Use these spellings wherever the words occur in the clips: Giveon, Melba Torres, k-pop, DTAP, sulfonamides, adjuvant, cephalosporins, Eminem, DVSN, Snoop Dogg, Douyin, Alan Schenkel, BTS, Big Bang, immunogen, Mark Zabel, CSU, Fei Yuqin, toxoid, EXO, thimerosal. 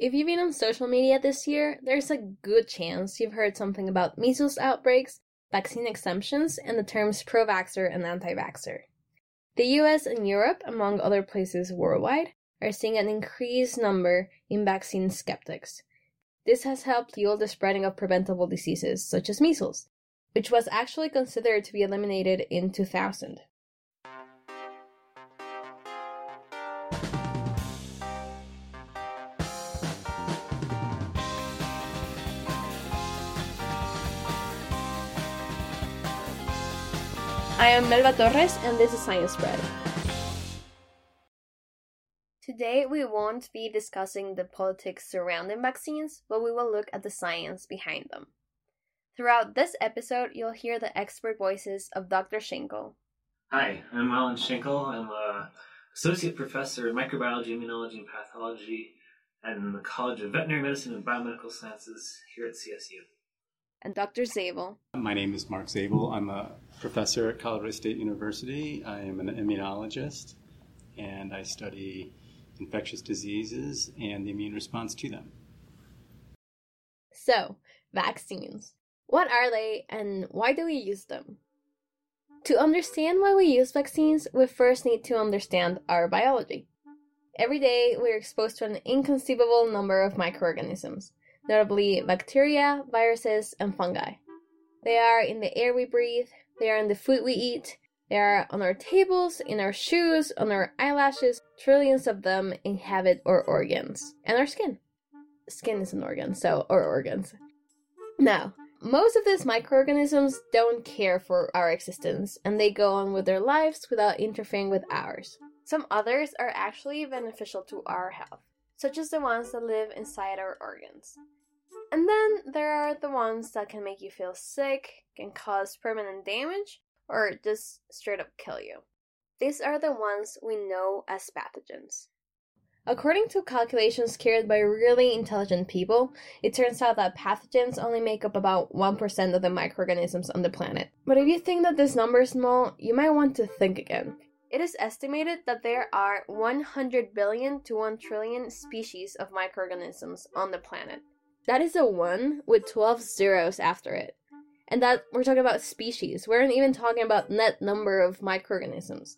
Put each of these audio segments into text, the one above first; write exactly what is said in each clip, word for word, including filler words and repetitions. If you've been on social media this year, there's a good chance you've heard something about measles outbreaks, vaccine exemptions, and the terms pro-vaxxer and anti-vaxxer. The U S and Europe, among other places worldwide, are seeing an increased number in vaccine skeptics. This has helped fuel the spreading of preventable diseases, such as measles, which was actually considered to be eliminated in two thousand. I am Melba Torres, and this is Science Spread. Today we won't be discussing the politics surrounding vaccines, but we will look at the science behind them. Throughout this episode, you'll hear the expert voices of Doctor Schenkel. Hi, I'm Alan Schenkel. I'm an associate professor in microbiology, immunology, and pathology at the College of Veterinary Medicine and Biomedical Sciences here at C S U. And Doctor Zabel. My name is Mark Zabel. I'm a professor at Colorado State University. I am an immunologist, and I study infectious diseases and the immune response to them. So, vaccines. What are they, and why do we use them? To understand why we use vaccines, we first need to understand our biology. Every day, we're exposed to an inconceivable number of microorganisms, notably bacteria, viruses, and fungi. They are in the air we breathe, they are in the food we eat, they are on our tables, in our shoes, on our eyelashes. Trillions of them inhabit our organs and our skin. Skin is an organ, so our organs. Now, most of these microorganisms don't care for our existence, and they go on with their lives without interfering with ours. Some others are actually beneficial to our health, such as the ones that live inside our organs. And then there are the ones that can make you feel sick, can cause permanent damage, or just straight up kill you. These are the ones we know as pathogens. According to calculations carried by really intelligent people, it turns out that pathogens only make up about one percent of the microorganisms on the planet. But if you think that this number is small, you might want to think again. It is estimated that there are one hundred billion to one trillion species of microorganisms on the planet. That is a one with twelve zeros after it. And that we're talking about species. We aren't even talking about net number of microorganisms.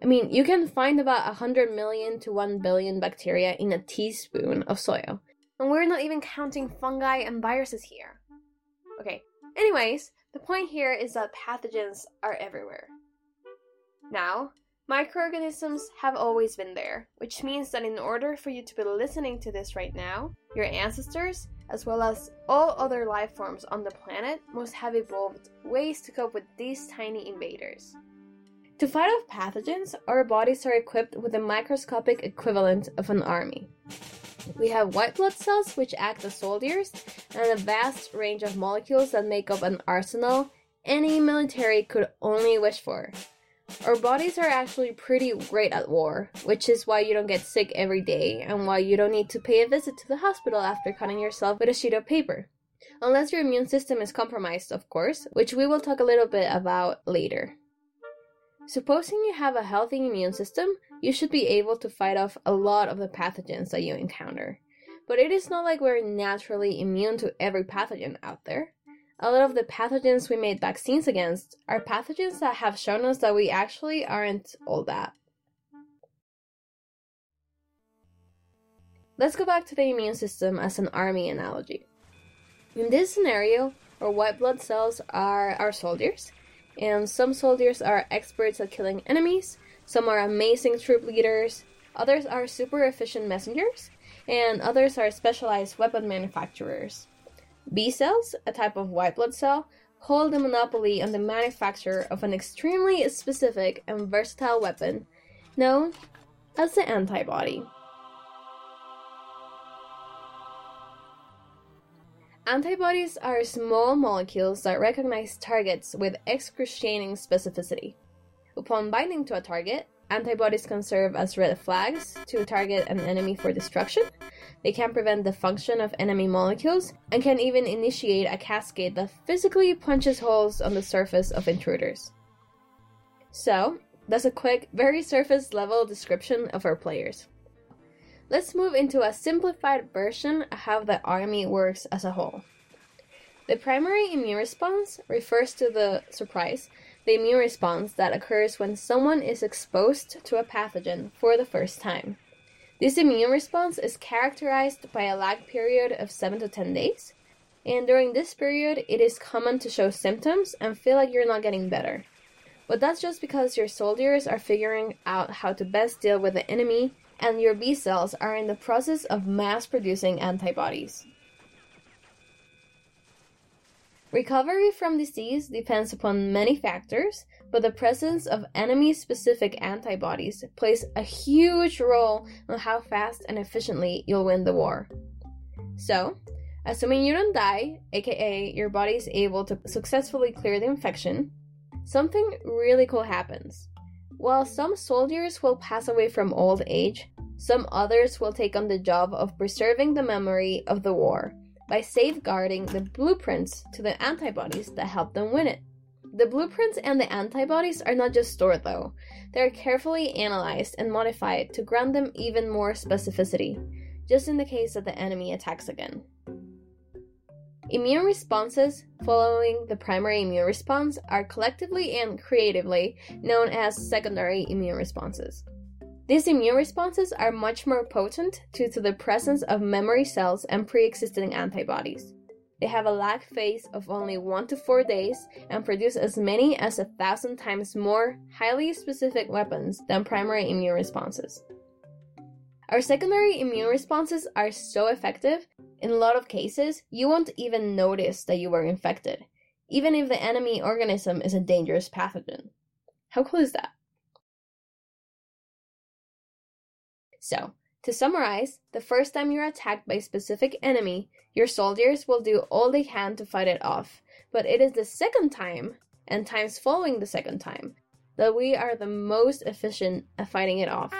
I mean, you can find about one hundred million to one billion bacteria in a teaspoon of soil. And we're not even counting fungi and viruses here. Okay, anyways, the point here is that pathogens are everywhere. Now, microorganisms have always been there, which means that in order for you to be listening to this right now, your ancestors, as well as all other life forms on the planet, must have evolved ways to cope with these tiny invaders. To fight off pathogens, our bodies are equipped with the microscopic equivalent of an army. We have white blood cells, which act as soldiers, and a vast range of molecules that make up an arsenal any military could only wish for. Our bodies are actually pretty great at war, which is why you don't get sick every day and why you don't need to pay a visit to the hospital after cutting yourself with a sheet of paper. Unless your immune system is compromised, of course, which we will talk a little bit about later. Supposing you have a healthy immune system, you should be able to fight off a lot of the pathogens that you encounter. But it is not like we're naturally immune to every pathogen out there. A lot of the pathogens we made vaccines against are pathogens that have shown us that we actually aren't all that. Let's go back to the immune system as an army analogy. In this scenario, our white blood cells are our soldiers, and some soldiers are experts at killing enemies, some are amazing troop leaders, others are super efficient messengers, and others are specialized weapon manufacturers. B cells, a type of white blood cell, hold a monopoly on the manufacture of an extremely specific and versatile weapon known as the antibody. Antibodies are small molecules that recognize targets with excruciating specificity. Upon binding to a target, antibodies can serve as red flags to target an enemy for destruction. They can prevent the function of enemy molecules and can even initiate a cascade that physically punches holes on the surface of intruders. So, that's a quick, very surface level description of our players. Let's move into a simplified version of how the army works as a whole. The primary immune response refers to the surprise, the immune response that occurs when someone is exposed to a pathogen for the first time. This immune response is characterized by a lag period of seven to ten days, and during this period, it is common to show symptoms and feel like you're not getting better. But that's just because your soldiers are figuring out how to best deal with the enemy, and your B cells are in the process of mass-producing antibodies. Recovery from disease depends upon many factors, but the presence of enemy-specific antibodies plays a huge role on how fast and efficiently you'll win the war. So, assuming you don't die, aka your body is able to successfully clear the infection, something really cool happens. While some soldiers will pass away from old age, some others will take on the job of preserving the memory of the war by safeguarding the blueprints to the antibodies that help them win it. The blueprints and the antibodies are not just stored though, they are carefully analyzed and modified to grant them even more specificity, just in the case that the enemy attacks again. Immune responses following the primary immune response are collectively and creatively known as secondary immune responses. These immune responses are much more potent due to the presence of memory cells and pre-existing antibodies. They have a lag phase of only one to four days and produce as many as a thousand times more highly specific weapons than primary immune responses. Our secondary immune responses are so effective, in a lot of cases, you won't even notice that you were infected, even if the enemy organism is a dangerous pathogen. How cool is that? So, to summarize, the first time you're attacked by a specific enemy, your soldiers will do all they can to fight it off, but it is the second time, and times following the second time, that we are the most efficient at fighting it off.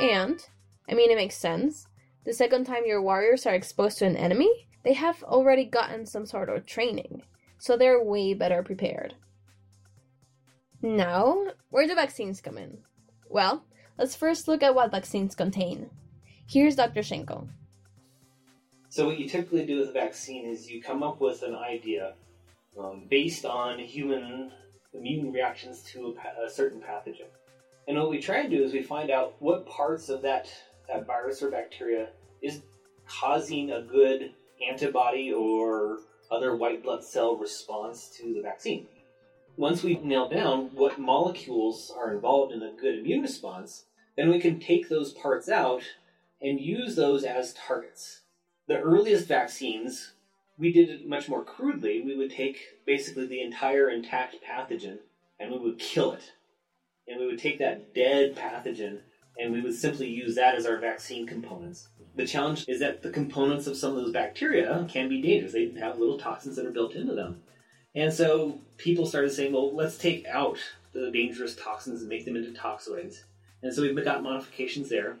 And, I mean, it makes sense. The second time your warriors are exposed to an enemy, they have already gotten some sort of training, so they're way better prepared. Now, where do vaccines come in? Well, let's first look at what vaccines contain. Here's Doctor Schenkel. So what you typically do with a vaccine is you come up with an idea um, based on human immune reactions to a, a certain pathogen. And what we try to do is we find out what parts of that, that virus or bacteria is causing a good antibody or other white blood cell response to the vaccine. Once we nail down what molecules are involved in a good immune response, then we can take those parts out and use those as targets. The earliest vaccines, we did it much more crudely. We would take basically the entire intact pathogen and we would kill it. And we would take that dead pathogen and we would simply use that as our vaccine components. The challenge is that the components of some of those bacteria can be dangerous. They have little toxins that are built into them. And so people started saying, well, let's take out the dangerous toxins and make them into toxoids. And so we've got modifications there.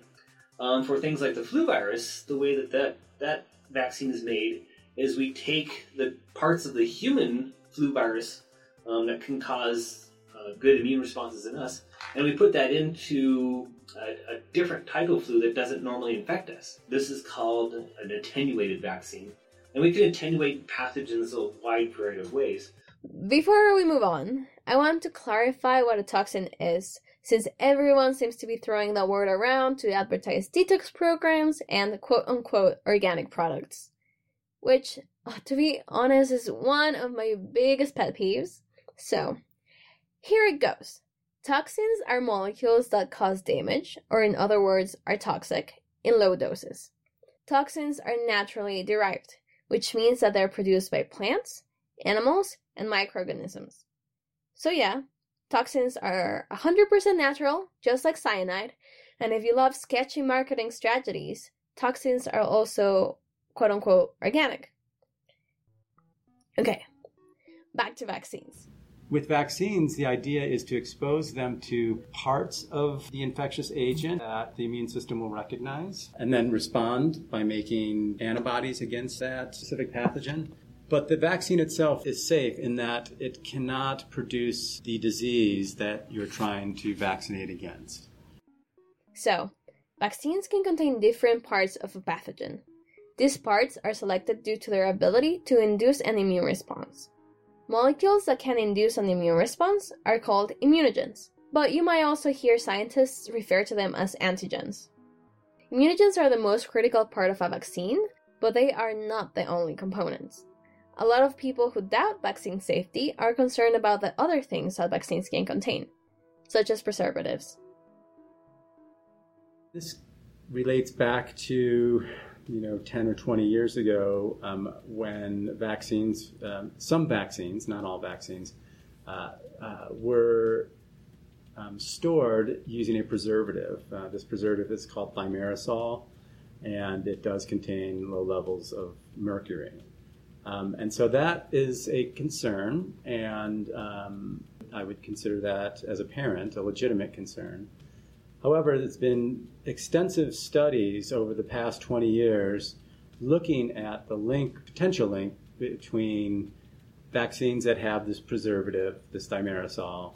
Um, for things like the flu virus, the way that, that that vaccine is made is we take the parts of the human flu virus um, that can cause Uh, good immune responses in us, and we put that into a, a different type of flu that doesn't normally infect us. This is called an attenuated vaccine, and we can attenuate pathogens in a wide variety of ways. Before we move on, I want to clarify what a toxin is, since everyone seems to be throwing that word around to advertise detox programs and quote-unquote organic products, which, to be honest, is one of my biggest pet peeves. So, here it goes. Toxins are molecules that cause damage, or in other words, are toxic, in low doses. Toxins are naturally derived, which means that they're produced by plants, animals, and microorganisms. So yeah, toxins are one hundred percent natural, just like cyanide, and if you love sketchy marketing strategies, toxins are also quote-unquote organic. Okay, back to vaccines. With vaccines, the idea is to expose them to parts of the infectious agent that the immune system will recognize and then respond by making antibodies against that specific pathogen. But the vaccine itself is safe in that it cannot produce the disease that you're trying to vaccinate against. So, Vaccines can contain different parts of a pathogen. These parts are selected due to their ability to induce an immune response. Molecules that can induce an immune response are called immunogens, but you might also hear scientists refer to them as antigens. Immunogens are the most critical part of a vaccine, but they are not the only components. A lot of people who doubt vaccine safety are concerned about the other things that vaccines can contain, such as preservatives. This relates back to, you know, ten or twenty years ago um, when vaccines, um, some vaccines, not all vaccines, uh, uh, were um, stored using a preservative. Uh, this preservative is called thimerosal, and it does contain low levels of mercury. Um, and so that is a concern, and um, I would consider that, as a parent, a legitimate concern. However, there's been extensive studies over the past twenty years looking at the link, potential link between vaccines that have this preservative, this thimerosal,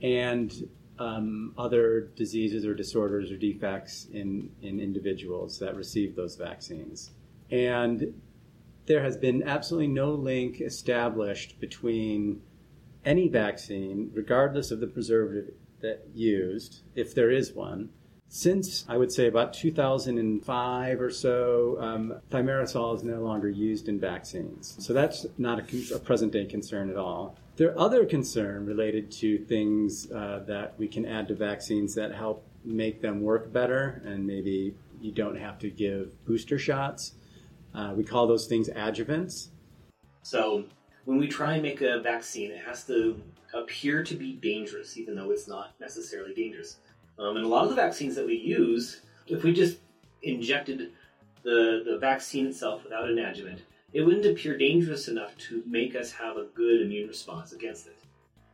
and um, other diseases or disorders or defects in, in individuals that receive those vaccines. And there has been absolutely no link established between any vaccine, regardless of the preservative that used, if there is one. Since, I would say, about two thousand five or so, um, thimerosal is no longer used in vaccines. So that's not a, a present-day concern at all. There are other concerns related to things uh, that we can add to vaccines that help make them work better, and maybe you don't have to give booster shots. Uh, we call those things adjuvants. So when we try and make a vaccine, it has to appear to be dangerous, even though it's not necessarily dangerous. Um, and a lot of the vaccines that we use, if we just injected the, the vaccine itself without an adjuvant, it wouldn't appear dangerous enough to make us have a good immune response against it.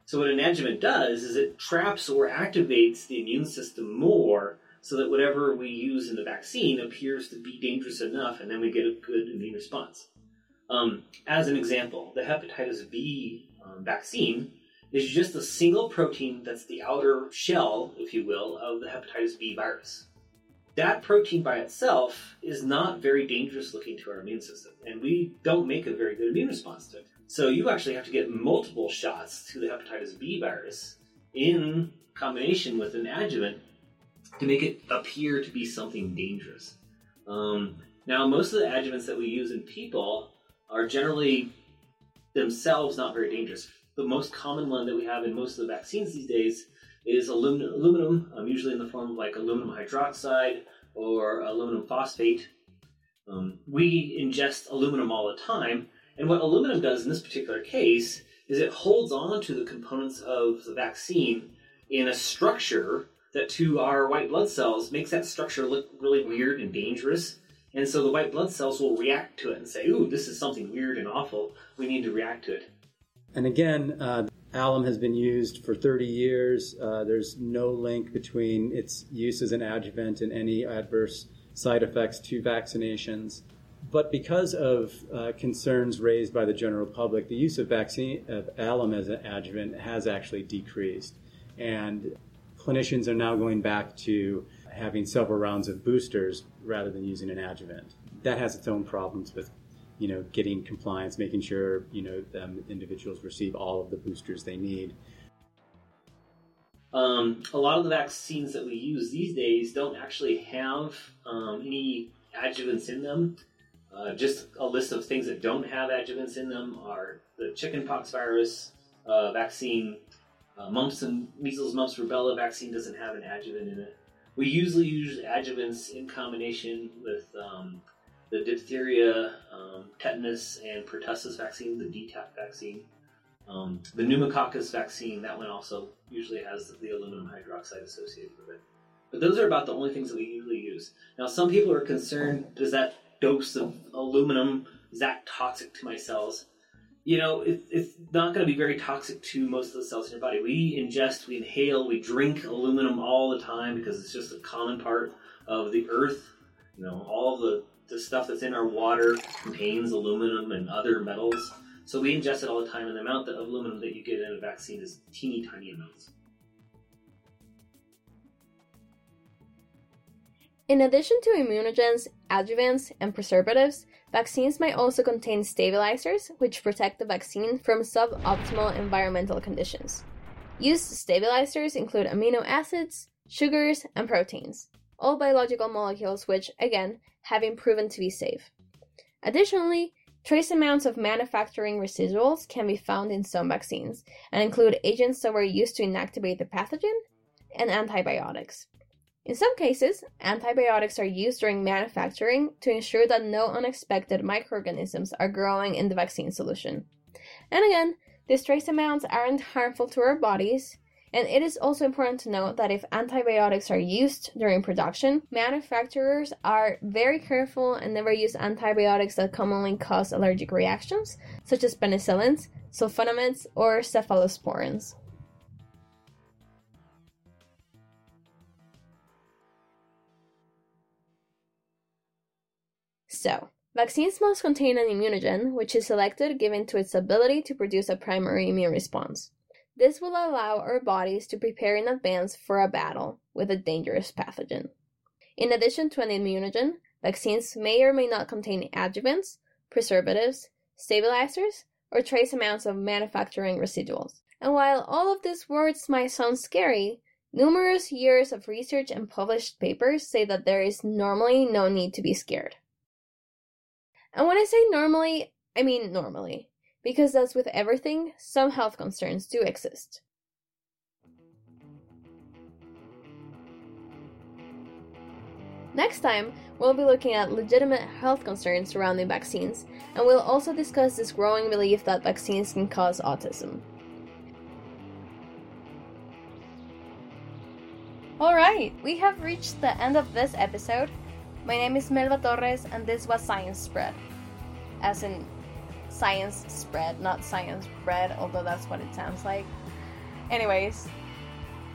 So what an adjuvant does is it traps or activates the immune system more so that whatever we use in the vaccine appears to be dangerous enough, and then we get a good immune response. Um, as an example, the hepatitis B um, vaccine is just a single protein that's the outer shell, if you will, of the hepatitis B virus. That protein by itself is not very dangerous looking to our immune system, and we don't make a very good immune response to it. So you actually have to get multiple shots to the hepatitis B virus in combination with an adjuvant to make it appear to be something dangerous. Um, now, most of the adjuvants that we use in people are generally themselves not very dangerous. The most common one that we have in most of the vaccines these days is aluminum, aluminum um, usually in the form of like aluminum hydroxide or aluminum phosphate. Um, we ingest aluminum all the time, and what aluminum does in this particular case is it holds on to the components of the vaccine in a structure that to our white blood cells makes that structure look really weird and dangerous. And so the white blood cells will react to it and say, ooh, this is something weird and awful. We need to react to it. And again, uh, alum has been used for thirty years. Uh, there's no link between its use as an adjuvant and any adverse side effects to vaccinations. But because of uh, concerns raised by the general public, the use of vaccine of alum as an adjuvant has actually decreased. And clinicians are now going back to having several rounds of boosters rather than using an adjuvant. That has its own problems with, you know, getting compliance, making sure, you know, them individuals receive all of the boosters they need. Um, a lot of the vaccines that we use these days don't actually have um, any adjuvants in them. Uh, just a list of things that don't have adjuvants in them are the chickenpox virus uh, vaccine. Uh, mumps and measles, mumps, rubella vaccine doesn't have an adjuvant in it. We usually use adjuvants in combination with um, the diphtheria, um, tetanus, and pertussis vaccine, the D T A P vaccine. Um, the pneumococcus vaccine, that one also usually has the aluminum hydroxide associated with it. But those are about the only things that we usually use. Now, some people are concerned, does that dose of aluminum, is that toxic to my cells? You know, it, it's not going to be very toxic to most of the cells in your body. We ingest, we inhale, we drink aluminum all the time because it's just a common part of the earth. You know, all the, the stuff that's in our water contains aluminum and other metals. So we ingest it all the time, and the amount of aluminum that you get in a vaccine is teeny tiny amounts. In addition to immunogens, adjuvants, and preservatives, vaccines may also contain stabilizers, which protect the vaccine from suboptimal environmental conditions. Used stabilizers include amino acids, sugars, and proteins, all biological molecules which, again, have been proven to be safe. Additionally, trace amounts of manufacturing residuals can be found in some vaccines, and include agents that were used to inactivate the pathogen, and antibiotics. In some cases, antibiotics are used during manufacturing to ensure that no unexpected microorganisms are growing in the vaccine solution. And again, these trace amounts aren't harmful to our bodies, and it is also important to note that if antibiotics are used during production, manufacturers are very careful and never use antibiotics that commonly cause allergic reactions, such as penicillins, sulfonamides, or cephalosporins. So, vaccines must contain an immunogen, which is selected given to its ability to produce a primary immune response. This will allow our bodies to prepare in advance for a battle with a dangerous pathogen. In addition to an immunogen, vaccines may or may not contain adjuvants, preservatives, stabilizers, or trace amounts of manufacturing residuals. And while all of these words might sound scary, numerous years of research and published papers say that there is normally no need to be scared. And when I say normally, I mean normally, because as with everything, some health concerns do exist. Next time, we'll be looking at legitimate health concerns surrounding vaccines, and we'll also discuss this growing belief that vaccines can cause autism. Alright, we have reached the end of this episode. My name is Melba Torres, and this was Science Spread. As in, science spread, not science bread, although that's what it sounds like. Anyways,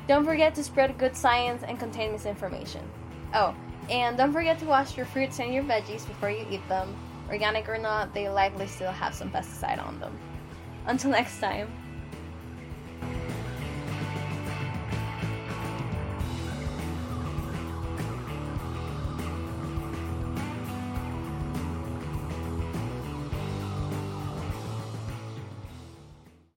don't forget to spread good science and contain misinformation. Oh, and don't forget to wash your fruits and your veggies before you eat them. Organic or not, they likely still have some pesticide on them. Until next time.